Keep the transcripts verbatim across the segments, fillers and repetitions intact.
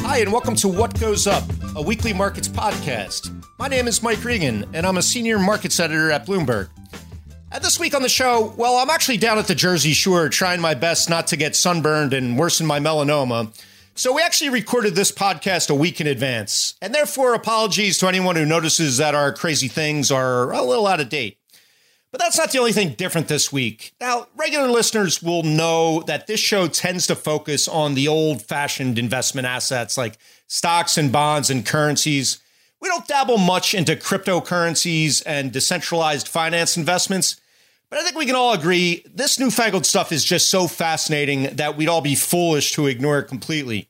Hi, and welcome to What Goes Up, a weekly markets podcast. My name is Mike Regan, and I'm a senior markets editor at Bloomberg. And this week on the show, well, I'm actually down at the Jersey Shore trying my best not to get sunburned and worsen my melanoma. So we actually recorded this podcast a week in advance, and therefore apologies to anyone who notices that our crazy things are a little out of date. But that's not the only thing different this week. Now, regular listeners will know that this show tends to focus on the old-fashioned investment assets like stocks and bonds and currencies. We don't dabble much into cryptocurrencies and decentralized finance investments. But I think we can all agree this newfangled stuff is just so fascinating that we'd all be foolish to ignore it completely.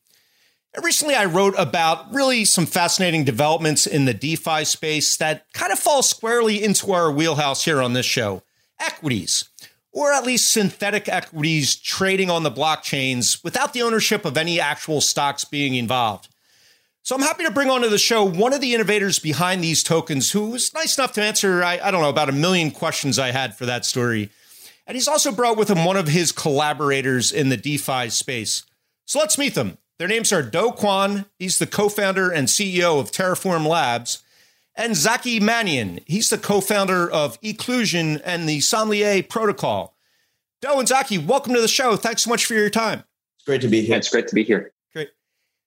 And recently, I wrote about really some fascinating developments in the DeFi space that kind of fall squarely into our wheelhouse here on this show. Equities, or at least synthetic equities trading on the blockchains without the ownership of any actual stocks being involved. So I'm happy to bring onto the show one of the innovators behind these tokens who was nice enough to answer, I, I don't know, about a million questions I had for that story. And he's also brought with him one of his collaborators in the DeFi space. So let's meet them. Their names are Do Kwon. He's the co-founder and C E O of Terraform Labs, and Zaki Manian. He's the co-founder of Iqlusion and the Sommelier Protocol. Do and Zaki, welcome to the show. Thanks so much for your time. It's great to be here. Yeah, it's great to be here. Great.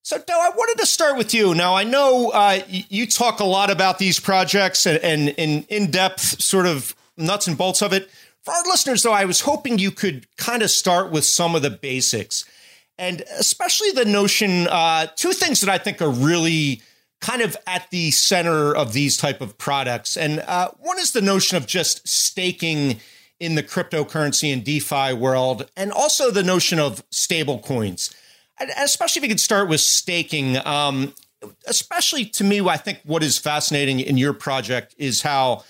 So, Do, I wanted to start with you. Now, I know uh, you talk a lot about these projects and, and, and in-depth sort of nuts and bolts of it. For our listeners, though, I was hoping you could kind of start with some of the basics. And especially the notion, uh, two things that I think are really kind of at the center of these type of products. And uh, one is the notion of just staking in the cryptocurrency and DeFi world, and also the notion of stable coins. And especially if you could start with staking, um, especially to me, I think what is fascinating in your project is how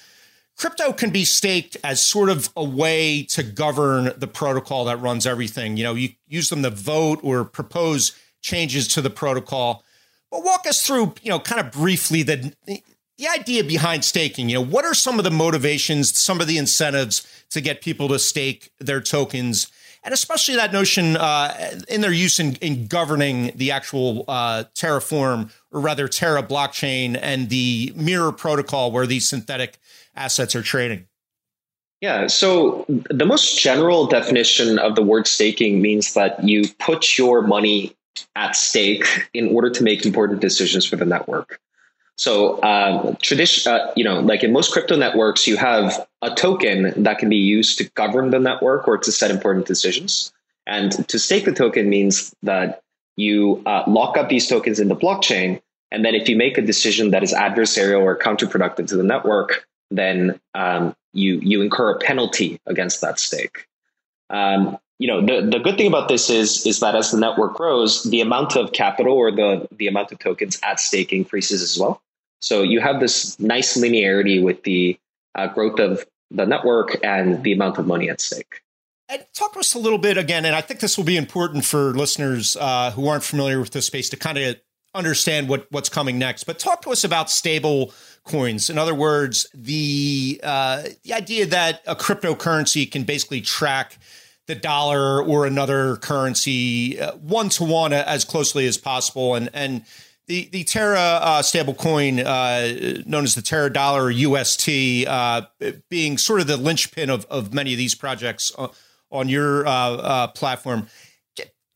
crypto can be staked as sort of a way to govern the protocol that runs everything. You know, you use them to vote or propose changes to the protocol. But walk us through, you know, kind of briefly the the idea behind staking. You know, what are some of the motivations, some of the incentives to get people to stake their tokens, and especially that notion uh, in their use in, in governing the actual uh, Terraform, or rather Terra blockchain and the Mirror Protocol, where these synthetic assets are trading? Yeah, so the most general definition of the word staking means that you put your money at stake in order to make important decisions for the network. So um, tradition, uh, you know, like in most crypto networks, you have a token that can be used to govern the network or to set important decisions. And to stake the token means that you uh, lock up these tokens in the blockchain. And then if you make a decision that is adversarial or counterproductive to the network, then um, you you incur a penalty against that stake. Um, you know, the, the good thing about this is is that as the network grows, the amount of capital or the, the amount of tokens at stake increases as well. So you have this nice linearity with the uh, growth of the network and the amount of money at stake. And talk to us a little bit again, and I think this will be important for listeners uh, who aren't familiar with this space to kind of understand what, what's coming next. But talk to us about stable coins. In other words, the uh, the idea that a cryptocurrency can basically track the dollar or another currency one to one as closely as possible, and and the the Terra uh, stable coin uh, known as the Terra dollar or U S T uh, being sort of the linchpin of of many of these projects on, on your uh, uh, platform.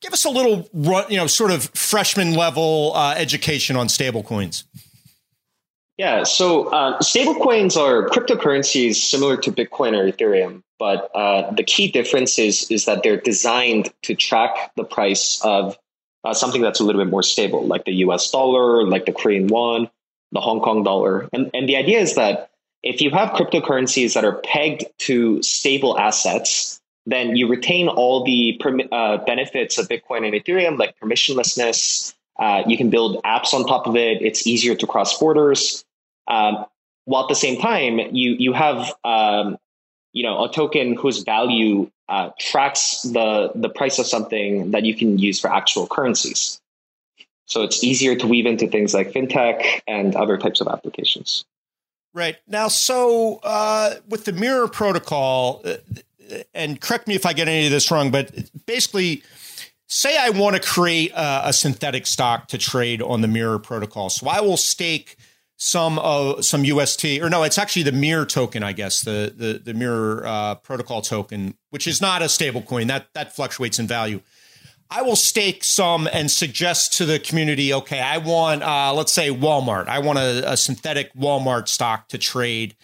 Give us a little, you know, sort of freshman level uh, education on stable coins. Yeah, so uh, stablecoins are cryptocurrencies similar to Bitcoin or Ethereum, but uh, the key difference is, is that they're designed to track the price of uh, something that's a little bit more stable, like the U S dollar, like the Korean won, the Hong Kong dollar. And, and the idea is that if you have cryptocurrencies that are pegged to stable assets, then you retain all the uh, benefits of Bitcoin and Ethereum, like permissionlessness. Uh, you can build apps on top of it. It's easier to cross borders. Um, while at the same time, you you have um, you know a token whose value uh, tracks the the price of something that you can use for actual currencies. So it's easier to weave into things like fintech and other types of applications. Right. Now, so uh, with the Mirror Protocol, and correct me if I get any of this wrong, but basically, say I want to create a, a synthetic stock to trade on the Mirror Protocol. So I will stake some of uh, some U S T, or no, it's actually the Mirror token, I guess, the the, the Mirror uh, Protocol token, which is not a stable coin that that fluctuates in value. I will stake some and suggest to the community, okay, I want, uh, let's say Walmart. I want a, a synthetic Walmart stock to trade.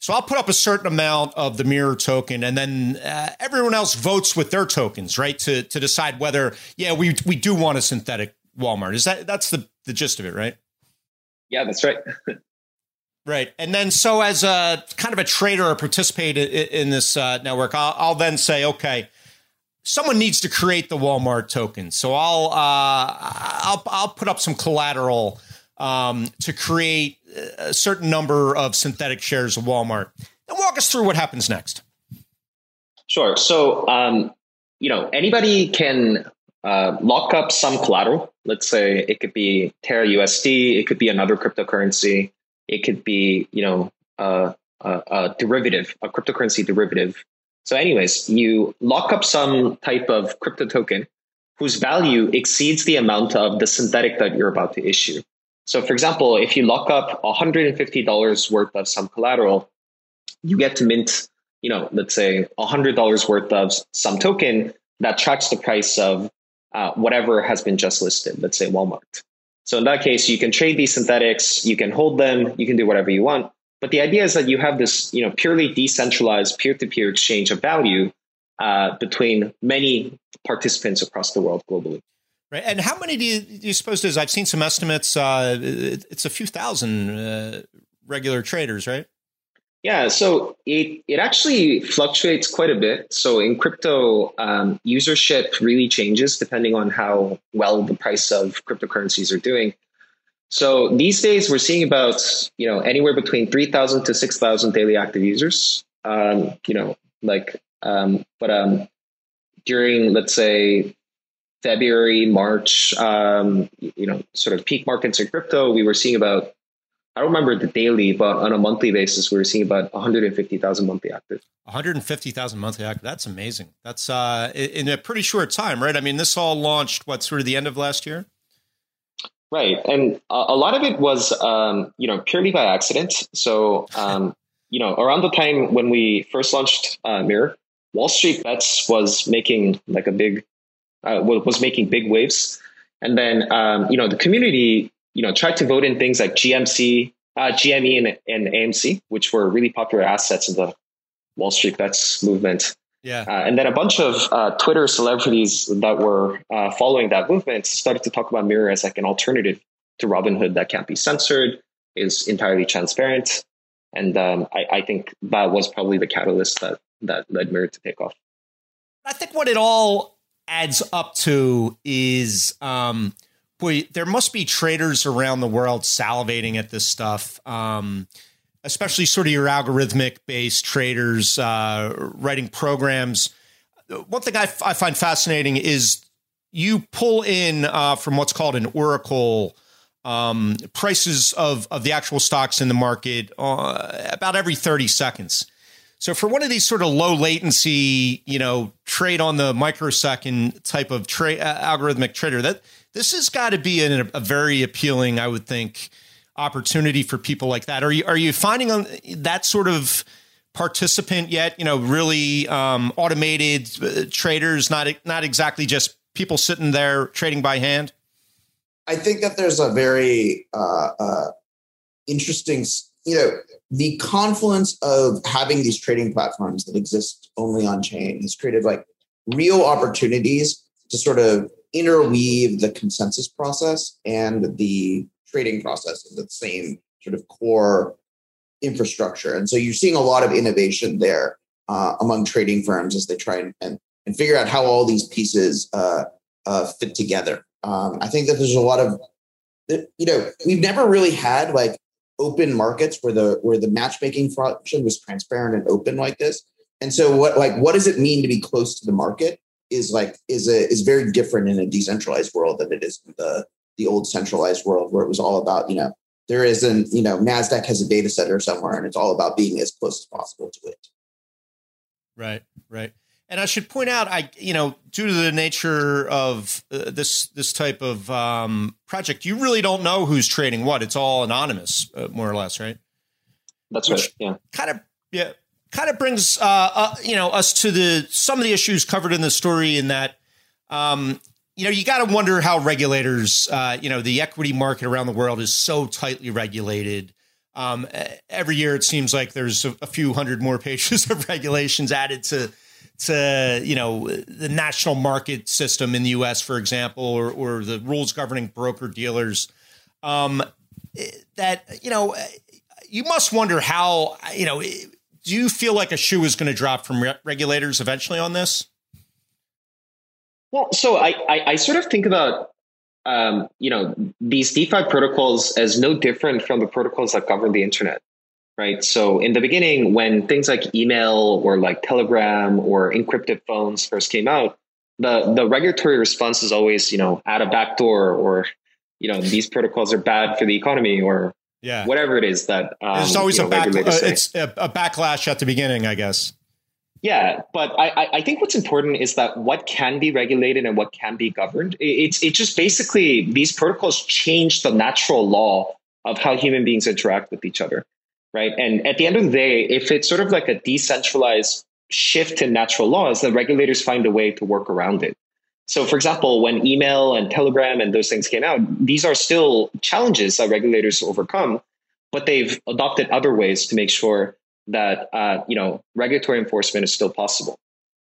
So I'll put up a certain amount of the Mirror token, and then uh, everyone else votes with their tokens, right? To to decide whether, yeah, we we do want a synthetic Walmart. Is that that's the, the gist of it, right? Yeah, that's right. Right. And then so as a kind of a trader or participate in, in this uh, network, I'll, I'll then say, okay, someone needs to create the Walmart token. So I'll uh, I'll I'll put up some collateral Um, to create a certain number of synthetic shares of Walmart. Now, walk us through what happens next. Sure. So, um, you know, anybody can uh, lock up some collateral. Let's say it could be Terra U S D. It could be another cryptocurrency. It could be, you know, uh, a, a derivative, a cryptocurrency derivative. So anyways, you lock up some type of crypto token whose value exceeds the amount of the synthetic that you're about to issue. So, for example, if you lock up one hundred fifty dollars worth of some collateral, you get to mint, you know, let's say one hundred dollars worth of some token that tracks the price of uh, whatever has been just listed, let's say Walmart. So in that case, you can trade these synthetics, you can hold them, you can do whatever you want. But the idea is that you have this, you know, purely decentralized peer-to-peer exchange of value uh, between many participants across the world globally. Right. And how many do you, do you suppose there's? I've seen some estimates. Uh, it, it's a few thousand uh, regular traders, right? Yeah. So it, it actually fluctuates quite a bit. So in crypto, um, usership really changes depending on how well the price of cryptocurrencies are doing. So these days we're seeing about, you know, anywhere between three thousand to six thousand daily active users, um, you know, like, um, but um, during, let's say, February, March, um, you know, sort of peak markets in crypto, we were seeing about, I don't remember the daily, but on a monthly basis, we were seeing about one hundred fifty thousand monthly active. one hundred fifty thousand monthly active. That's amazing. That's uh, in a pretty short time, right? I mean, this all launched, what, sort of the end of last year? Right. And a lot of it was, um, you know, purely by accident. So, um, you know, around the time when we first launched uh, Mirror, Wall Street Bets was making like a big Uh, was making big waves. And then, um, you know, the community, you know, tried to vote in things like G M C, uh, G M E and, and A M C, which were really popular assets in the Wall Street Bets movement. Yeah. Uh, and then a bunch of uh, Twitter celebrities that were uh, following that movement started to talk about Mirror as like an alternative to Robinhood that can't be censored, is entirely transparent. And um, I, I think that was probably the catalyst that, that led Mirror to take off. I think what it all adds up to is, um, boy, there must be traders around the world salivating at this stuff, um, especially sort of your algorithmic based traders uh, writing programs. One thing I, f- I find fascinating is you pull in uh, from what's called an oracle um, prices of, of the actual stocks in the market uh, about every thirty seconds. So for one of these sort of low latency, you know, trade on the microsecond type of trade uh, algorithmic trader, that this has got to be an, a very appealing, I would think, opportunity for people like that. Are you are you finding on that sort of participant yet? You know, really um, automated uh, traders, not not exactly just people sitting there trading by hand. I think that there's a very uh, uh, interesting, you know. The confluence of having these trading platforms that exist only on chain has created like real opportunities to sort of interweave the consensus process and the trading process in the same sort of core infrastructure. And so you're seeing a lot of innovation there uh, among trading firms as they try and, and, and figure out how all these pieces uh, uh, fit together. Um, I think that there's a lot of, you know, we've never really had like open markets where the where the matchmaking function was transparent and open like this. And so what like what does it mean to be close to the market is like is a is very different in a decentralized world than it is in the the old centralized world where it was all about, you know, there isn't, you know, NASDAQ has a data center somewhere and it's all about being as close as possible to it. Right, right. And I should point out, I, you know, due to the nature of uh, this this type of um, project, you really don't know who's trading what. It's all anonymous, uh, more or less, right? That's Which right. Yeah. Kind of. Yeah. Kind of brings, uh, uh, you know, us to the some of the issues covered in the story. In that, um, you know, you got to wonder how regulators, uh, you know, the equity market around the world is so tightly regulated. Um, every year, it seems like there's a, a few hundred more pages of regulations added to. to, you know, the national market system in the U S, for example, or, or the rules governing broker dealers, um, that, you know, you must wonder how, you know, do you feel like a shoe is going to drop from re- regulators eventually on this? Well, so I, I, I sort of think about, um, you know, these DeFi protocols as no different from the protocols that govern the internet. Right. So in the beginning, when things like email or like Telegram or encrypted phones first came out, the, the regulatory response is always, you know, add a backdoor or, you know, these protocols are bad for the economy or yeah. whatever it is that um, there's always you know, a, back, uh, it's a backlash at the beginning, I guess. Yeah. But I, I think what's important is that what can be regulated and what can be governed. It's it just basically these protocols change the natural law of how human beings interact with each other. Right. And at the end of the day, if it's sort of like a decentralized shift in natural laws, the regulators find a way to work around it. So, for example, when email and Telegram and those things came out, these are still challenges that regulators overcome, but they've adopted other ways to make sure that, uh, you know, regulatory enforcement is still possible.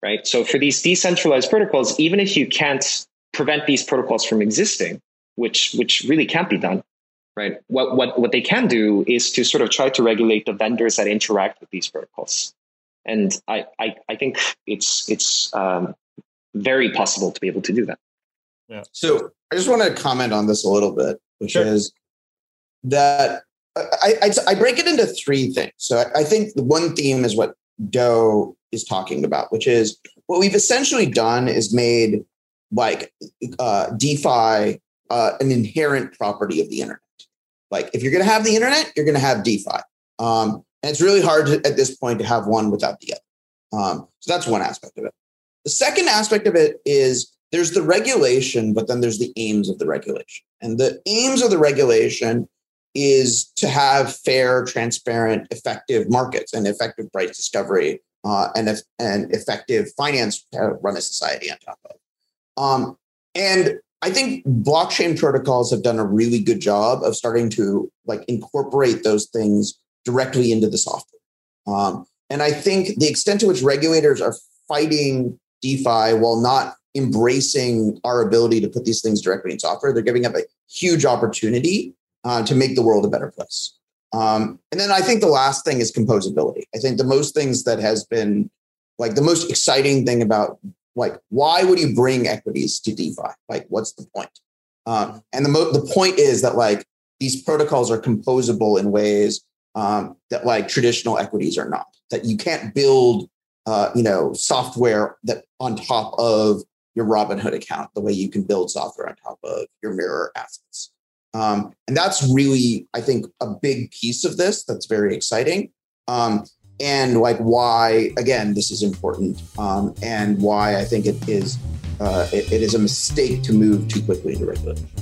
Right. So for these decentralized protocols, even if you can't prevent these protocols from existing, which which really can't be done. Right. What what what they can do is to sort of try to regulate the vendors that interact with these protocols, and I I, I think it's it's um, very possible to be able to do that. Yeah. So I just want to comment on this a little bit, which sure. is that I, I I break it into three things. So I, I think the one theme is what Do is talking about, which is what we've essentially done is made like uh, DeFi uh, an inherent property of the internet. Like if you're going to have the internet, you're going to have DeFi. Um, and it's really hard to, at this point to have one without the other. Um, so that's one aspect of it. The second aspect of it is there's the regulation, but then there's the aims of the regulation. And the aims of the regulation is to have fair, transparent, effective markets and effective price discovery uh, and, and effective finance to run a society on top of. Um, and I think blockchain protocols have done a really good job of starting to like incorporate those things directly into the software. Um, and I think the extent to which regulators are fighting DeFi while not embracing our ability to put these things directly in software, they're giving up a huge opportunity uh, to make the world a better place. Um, and then I think the last thing is composability. I think the most things that has been like the most exciting thing about like, why would you bring equities to DeFi? Like, what's the point? Um, and the mo- the point is that like these protocols are composable in ways um, that like traditional equities are not. That you can't build, uh, you know, software that on top of your Robinhood account the way you can build software on top of your Mirror assets. Um, and that's really, I think, a big piece of this that's very exciting. Um, And like why, again, this is important um, and why I think it is uh, it, it is a mistake to move too quickly into regulation.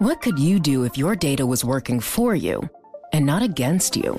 What could you do if your data was working for you and not against you?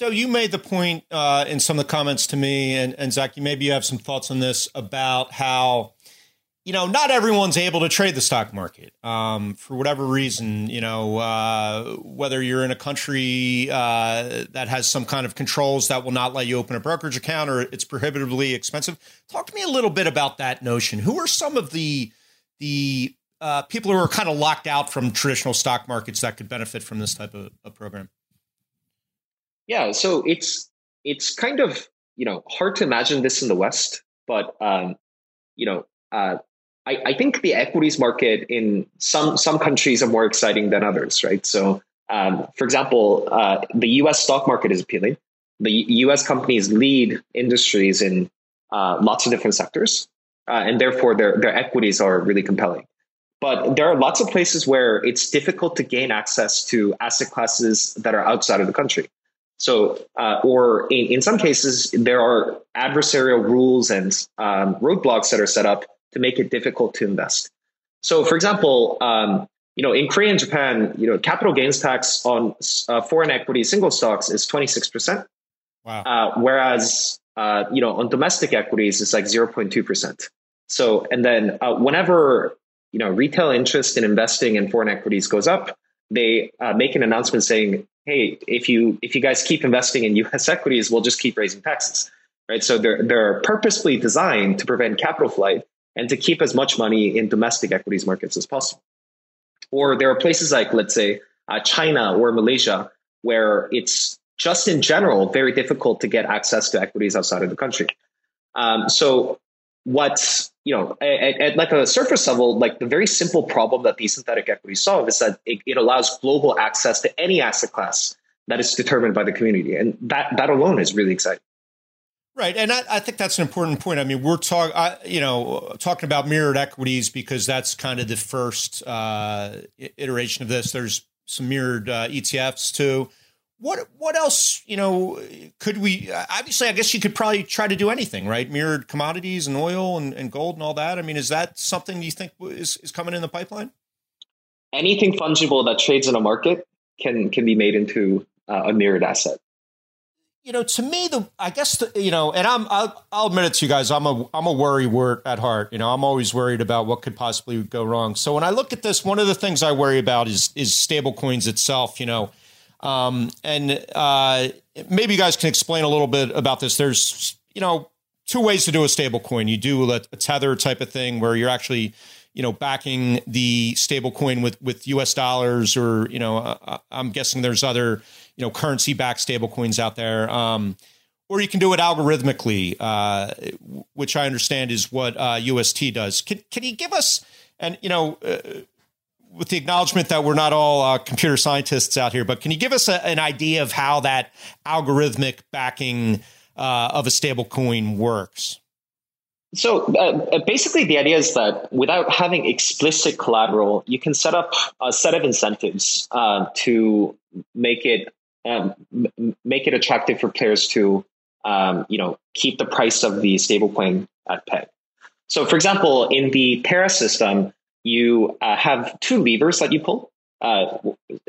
So you made the point uh, in some of the comments to me, and, and Zaki, maybe you have some thoughts on this, about how, you know, not everyone's able to trade the stock market um, for whatever reason, you know, uh, whether you're in a country uh, that has some kind of controls that will not let you open a brokerage account, or it's prohibitively expensive. Talk to me a little bit about that notion. Who are some of the the uh, people who are kind of locked out from traditional stock markets that could benefit from this type of, of program? Yeah, so it's it's kind of, you know, hard to imagine this in the West, but, um, you know, uh, I, I think the equities market in some some countries are more exciting than others, right? So, um, for example, uh, the U S stock market is appealing. The U S companies lead industries in uh, lots of different sectors, uh, and therefore their, their equities are really compelling. But there are lots of places where it's difficult to gain access to asset classes that are outside of the country. So, uh, or in, in some cases, there are adversarial rules and um, roadblocks that are set up to make it difficult to invest. So, for example, um, you know, in Korea and Japan, you know, capital gains tax on uh, foreign equity single stocks is twenty-six percent. Wow. Uh, whereas, uh, you know, on domestic equities, it's like zero point two percent. So, and then uh, whenever, you know, retail interest in investing in foreign equities goes up, they uh, make an announcement saying, hey, if you if you guys keep investing in U S equities, we'll just keep raising taxes, right? So they're they're purposely designed to prevent capital flight and to keep as much money in domestic equities markets as possible. Or there are places like, let's say, uh, China or Malaysia, where it's just in general very difficult to get access to equities outside of the country. Um, so what's, you know, at, at like a surface level, like the very simple problem that these synthetic equities solve is that it, it allows global access to any asset class that is determined by the community. And that, that alone is really exciting. Right. And I, I think that's an important point. I mean, we're talking, you know, talking about mirrored equities because that's kind of the first uh, iteration of this. There's some mirrored uh, E T Fs too. What what else, you know, could we, obviously, I guess you could probably try to do anything, right? Mirrored commodities and oil and, and gold and all that. I mean, is that something you think is, is coming in the pipeline? Anything fungible that trades in a market can can be made into uh, a mirrored asset. You know, to me, the I guess, the, you know, and I'm I'll, I'll admit it to you guys, I'm a I'm a worrywart at heart. You know, I'm always worried about what could possibly go wrong. So when I look at this, one of the things I worry about is is stable coins itself, you know. Um, and uh, maybe you guys can explain a little bit about this. There's, you know, two ways to do a stable coin. You do a tether type of thing where you're actually, you know, backing the stable coin with, with U S dollars, or, you know, uh, I'm guessing there's other, you know, currency backed stable coins out there. Um, or you can do it algorithmically, uh, which I understand is what uh, U S T does. Can, can you give us, and, you know, uh, with the acknowledgement that we're not all uh, computer scientists out here, but can you give us a, an idea of how that algorithmic backing uh, of a stable coin works? So uh, basically the idea is that without having explicit collateral, you can set up a set of incentives uh, to make it um, make it attractive for players to, um, you know, keep the price of the stablecoin at peg. So, for example, in the Terra system, you uh, have two levers that you pull, uh,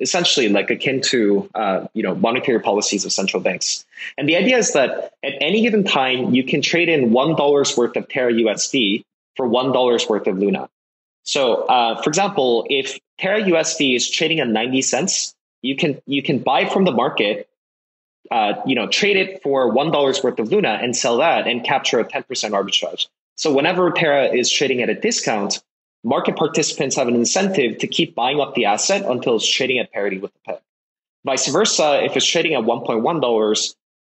essentially like akin to, uh, you know, monetary policies of central banks. And the idea is that at any given time, you can trade in one dollar's worth of Terra U S D for one dollar's worth of Luna. So, uh, for example, if Terra U S D is trading at ninety cents, you can you can buy from the market, uh, you know, trade it for one dollar's worth of Luna and sell that and capture a ten percent arbitrage. So whenever Terra is trading at a discount, market participants have an incentive to keep buying up the asset until it's trading at parity with the peg. Vice versa, if it's trading at one dollar,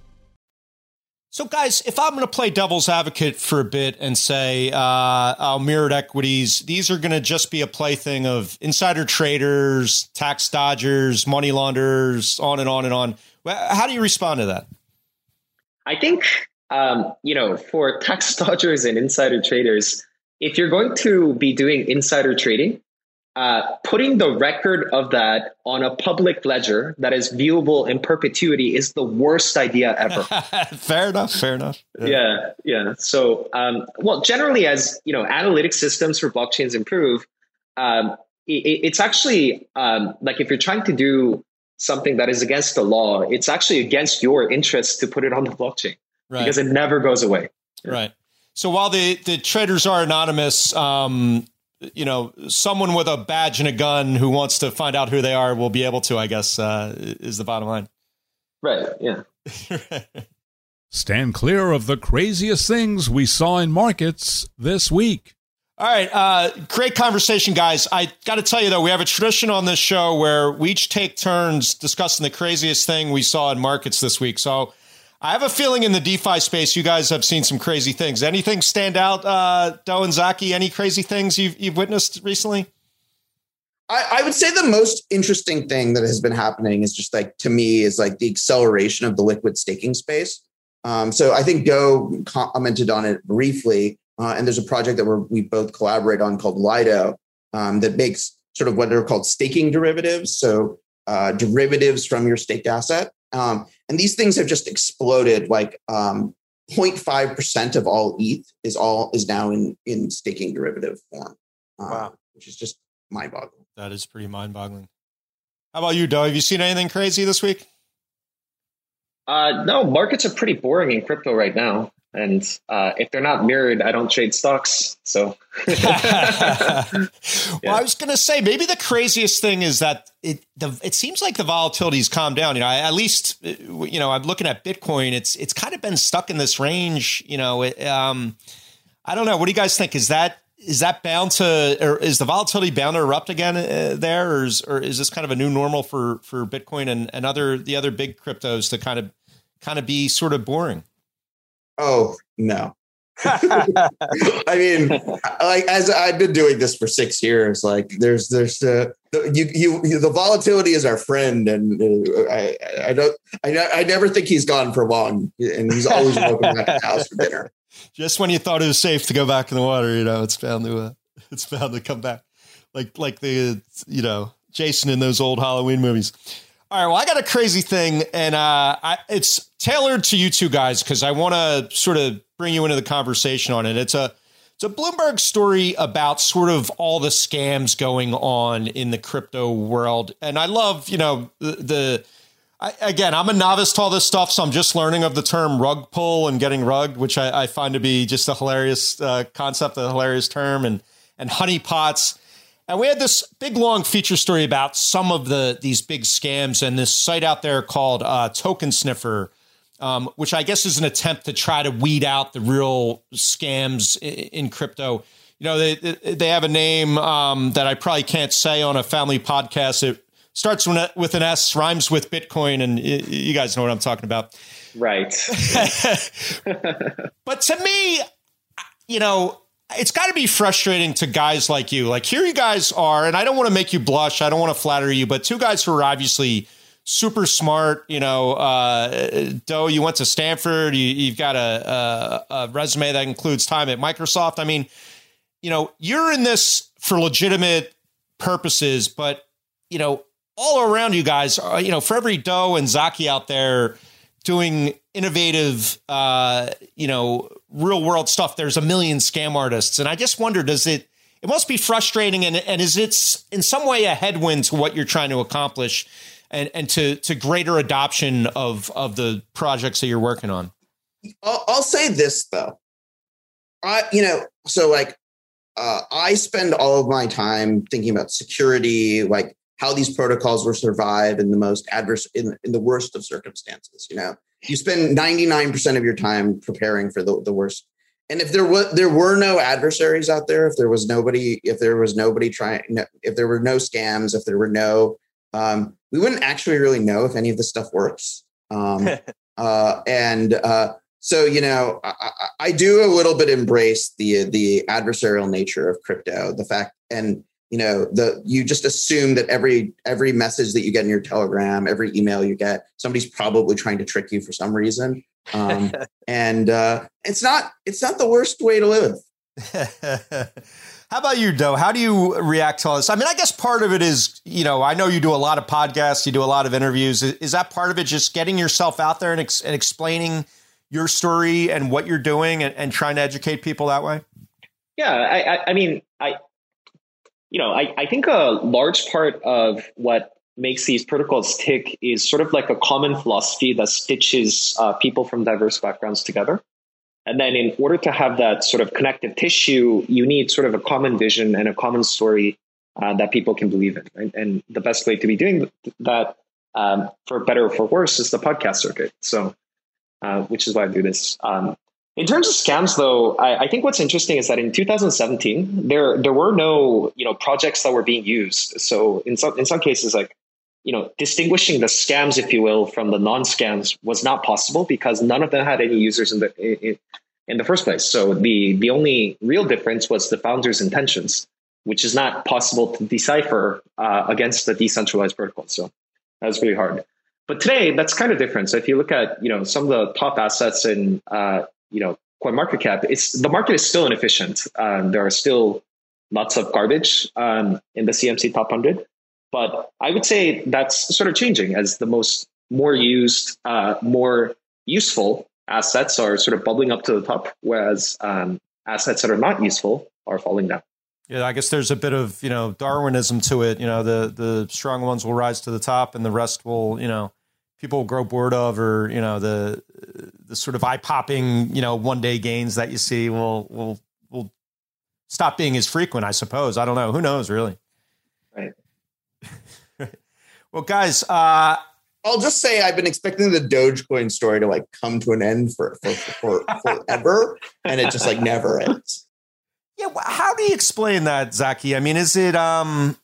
So, guys, if I'm going to play devil's advocate for a bit and say uh, mirrored equities, these are going to just be a plaything of insider traders, tax dodgers, money launderers, on and on and on. How do you respond to that? I think, um, you know, for tax dodgers and insider traders, if you're going to be doing insider trading, uh, putting the record of that on a public ledger that is viewable in perpetuity is the worst idea ever. Fair enough. Fair enough. Yeah. Yeah. yeah. So, um, well, generally, as you know, analytic systems for blockchains improve, um, it, it's actually um, like if you're trying to do something that is against the law, it's actually against your interest to put it on the blockchain, right? Because it never goes away. Yeah. Right. So while the, the traders are anonymous, um, you know, someone with a badge and a gun who wants to find out who they are will be able to, I guess, uh, is the bottom line. Right. Yeah. Stand clear of the craziest things we saw in markets this week. All right. Uh, great conversation, guys. I got to tell you, though, we have a tradition on this show where we each take turns discussing the craziest thing we saw in markets this week. So I have a feeling in the DeFi space, you guys have seen some crazy things. Anything stand out, uh, Do and Zaki? Any crazy things you've, you've witnessed recently? I, I would say the most interesting thing that has been happening is just like, to me, is like the acceleration of the liquid staking space. Um, so I think Do commented on it briefly. Uh, and there's a project that we're, we both collaborate on called Lido um, that makes sort of what are called staking derivatives. So uh, derivatives from your staked asset. Um, and these things have just exploded. Like um, zero point five percent of all E T H is all is now in, in staking derivative form, uh, wow. Which is just mind boggling. That is pretty mind boggling. How about you, Do? Have you seen anything crazy this week? Uh, no, markets are pretty boring in crypto right now. And uh, if they're not mirrored, I don't trade stocks. So, yeah. Well, I was going to say maybe the craziest thing is that it the, it seems like the volatility's calmed down. You know, I, at least you know I'm looking at Bitcoin. It's it's kind of been stuck in this range. You know, it, um, I don't know. What do you guys think? Is that is that bound to or is the volatility bound to erupt again uh, there, or is, or is this kind of a new normal for for Bitcoin and, and other the other big cryptos to kind of kind of be sort of boring? Oh, no. I mean, like as I've been doing this for six years, like there's there's uh, the you, you you the volatility is our friend. And uh, I, I don't I, I never think he's gone for long. And he's always welcome back to the house for dinner. Just when you thought it was safe to go back in the water, you know, it's bound to uh, it's bound to come back like like the, you know, Jason in those old Halloween movies. All right, well, I got a crazy thing, and uh, I, it's tailored to you two guys because I want to sort of bring you into the conversation on it. It's a it's a Bloomberg story about sort of all the scams going on in the crypto world, and I love, you know, the, the I, again, I'm a novice to all this stuff, so I'm just learning of the term rug pull and getting rugged, which I, I find to be just a hilarious uh, concept, a hilarious term, and and honeypots. And we had this big, long feature story about some of the these big scams and this site out there called uh, Token Sniffer, um, which I guess is an attempt to try to weed out the real scams in crypto. You know, they they have a name um, that I probably can't say on a family podcast. It starts with an S, rhymes with Bitcoin, and you guys know what I'm talking about. Right. But to me, you know, it's got to be frustrating to guys like you. Like, here you guys are, and I don't want to make you blush. I don't want to flatter you, but two guys who are obviously super smart. You know, uh, Doe, you went to Stanford. You, you've got a, a, a resume that includes time at Microsoft. I mean, you know, you're in this for legitimate purposes, but, you know, all around you guys, are, you know, for every Doe and Zaki out there doing innovative, uh, you know, real world stuff, there's a million scam artists. And I just wonder, does it, it must be frustrating. And, and is it in some way a headwind to what you're trying to accomplish and, and to, to greater adoption of, of the projects that you're working on? I'll, I'll say this though. I, you know, so like, uh, I spend all of my time thinking about security, like how these protocols will survive in the most adverse, in, in the worst of circumstances, you know. You spend ninety-nine percent of your time preparing for the, the worst. And if there were there were no adversaries out there, if there was nobody, if there was nobody trying, no, if there were no scams, if there were no, um, we wouldn't actually really know if any of this stuff works. Um, uh, and uh, so, you know, I, I do a little bit embrace the the adversarial nature of crypto. The fact, and you know, the you just assume that every every message that you get in your Telegram, every email you get, somebody's probably trying to trick you for some reason. Um, and uh, it's not it's not the worst way to live. How about you, Doe? How do you react to all this? I mean, I guess part of it is, you know, I know you do a lot of podcasts, you do a lot of interviews. Is that part of it? Just getting yourself out there and, ex- and explaining your story and what you're doing and, and trying to educate people that way? Yeah, I, I, I mean, I. You know, I, I think a large part of what makes these protocols tick is sort of like a common philosophy that stitches uh, people from diverse backgrounds together. And then in order to have that sort of connective tissue, you need sort of a common vision and a common story uh, that people can believe in. Right? And the best way to be doing that, um, for better or for worse, is the podcast circuit. So, uh, which is why I do this. Um, In terms of scams, though, I, I think what's interesting is that in two thousand seventeen, there there were no, you know, projects that were being used. So in some in some cases, like, you know, distinguishing the scams, if you will, from the non-scams was not possible because none of them had any users in the in, in the first place. So the the only real difference was the founder's intentions, which is not possible to decipher uh, against the decentralized protocol. So that was really hard. But today, that's kind of different. So if you look at, you know, some of the top assets in uh, you know, coin market cap, it's the market is still inefficient. Um, there are still lots of garbage um, in the C M C top one hundred. But I would say that's sort of changing as the most more used, uh, more useful assets are sort of bubbling up to the top, whereas um, assets that are not useful are falling down. Yeah, I guess there's a bit of, you know, Darwinism to it. You know, the the strong ones will rise to the top and the rest will, you know, people grow bored of, or, you know, the the sort of eye popping, you know, one day gains that you see will will will stop being as frequent, I suppose. I don't know. Who knows, really? Right. Well, guys, uh, I'll just say I've been expecting the Dogecoin story to like come to an end for, for, for forever, and it just like never ends. Yeah. How do you explain that, Zaki? I mean, is it, um,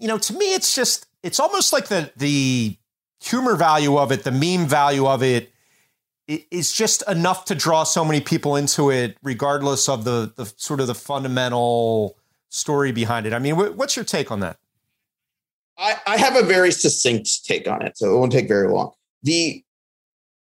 you know, to me, it's just, it's almost like the the humor value of it, the meme value of it, is just enough to draw so many people into it, regardless of the, the sort of the fundamental story behind it. I mean, what's your take on that? I, I have a very succinct take on it, so it won't take very long. The,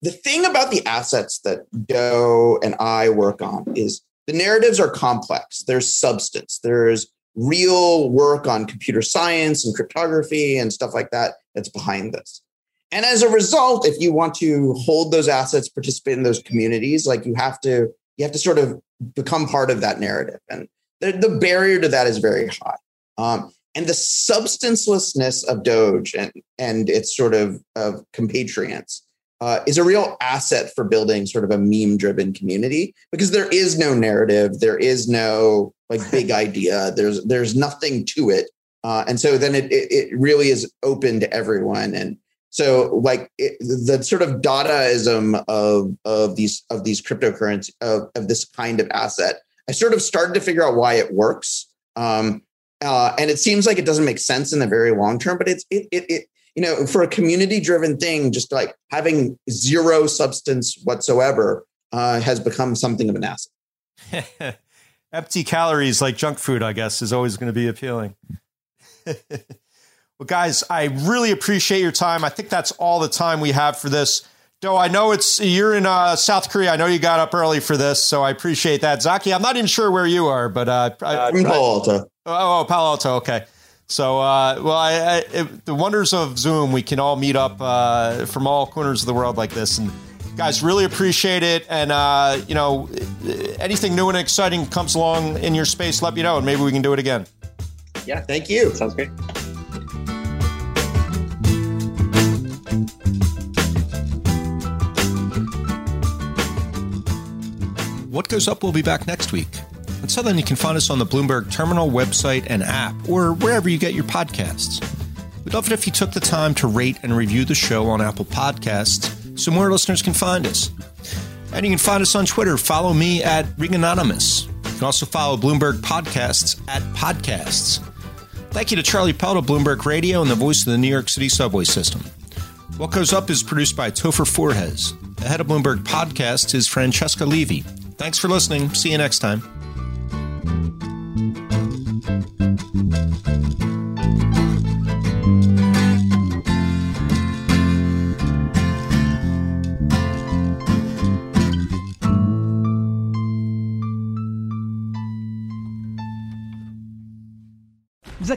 the thing about the assets that Doe and I work on is the narratives are complex. There's substance. There's real work on computer science and cryptography and stuff like that that's behind this. And as a result, if you want to hold those assets, participate in those communities, like you have to, you have to sort of become part of that narrative. And the, the barrier to that is very high. Um, and the substancelessness of Doge and, and its sort of, of compatriots uh, is a real asset for building sort of a meme-driven community, because there is no narrative. There is no like big idea. There's, there's nothing to it. Uh, and so then it, it, it really is open to everyone. And so, like it, the sort of Dadaism of of these of these cryptocurrency of, of this kind of asset, I sort of started to figure out why it works, um, uh, and it seems like it doesn't make sense in the very long term. But it's it it, it you know, for a community driven thing, just like having zero substance whatsoever uh, has become something of an asset. Empty calories, like junk food, I guess, is always going to be appealing. Well, guys, I really appreciate your time. I think that's all the time we have for this. Do, I know it's you're in uh, South Korea. I know you got up early for this, so I appreciate that. Zaki, I'm not even sure where you are, but uh, uh, I, Palo Alto. Oh, oh, Palo Alto. Okay. So, uh, well, I, I, it, the wonders of Zoom, we can all meet up uh, from all corners of the world like this. And guys, really appreciate it. And uh, you know, anything new and exciting comes along in your space, let me know, and maybe we can do it again. Yeah. Thank you. Sounds great. What Goes Up will be back next week. Until then, you can find us on the Bloomberg Terminal website and app, or wherever you get your podcasts. We'd love it if you took the time to rate and review the show on Apple Podcasts so more listeners can find us. And you can find us on Twitter. Follow me at Reganonymous. You can also follow Bloomberg Podcasts at Podcasts. Thank you to Charlie Pelt of Bloomberg Radio and the voice of the New York City subway system. What Goes Up is produced by Topher Forges. The head of Bloomberg Podcasts is Francesca Levy. Thanks for listening. See you next time. The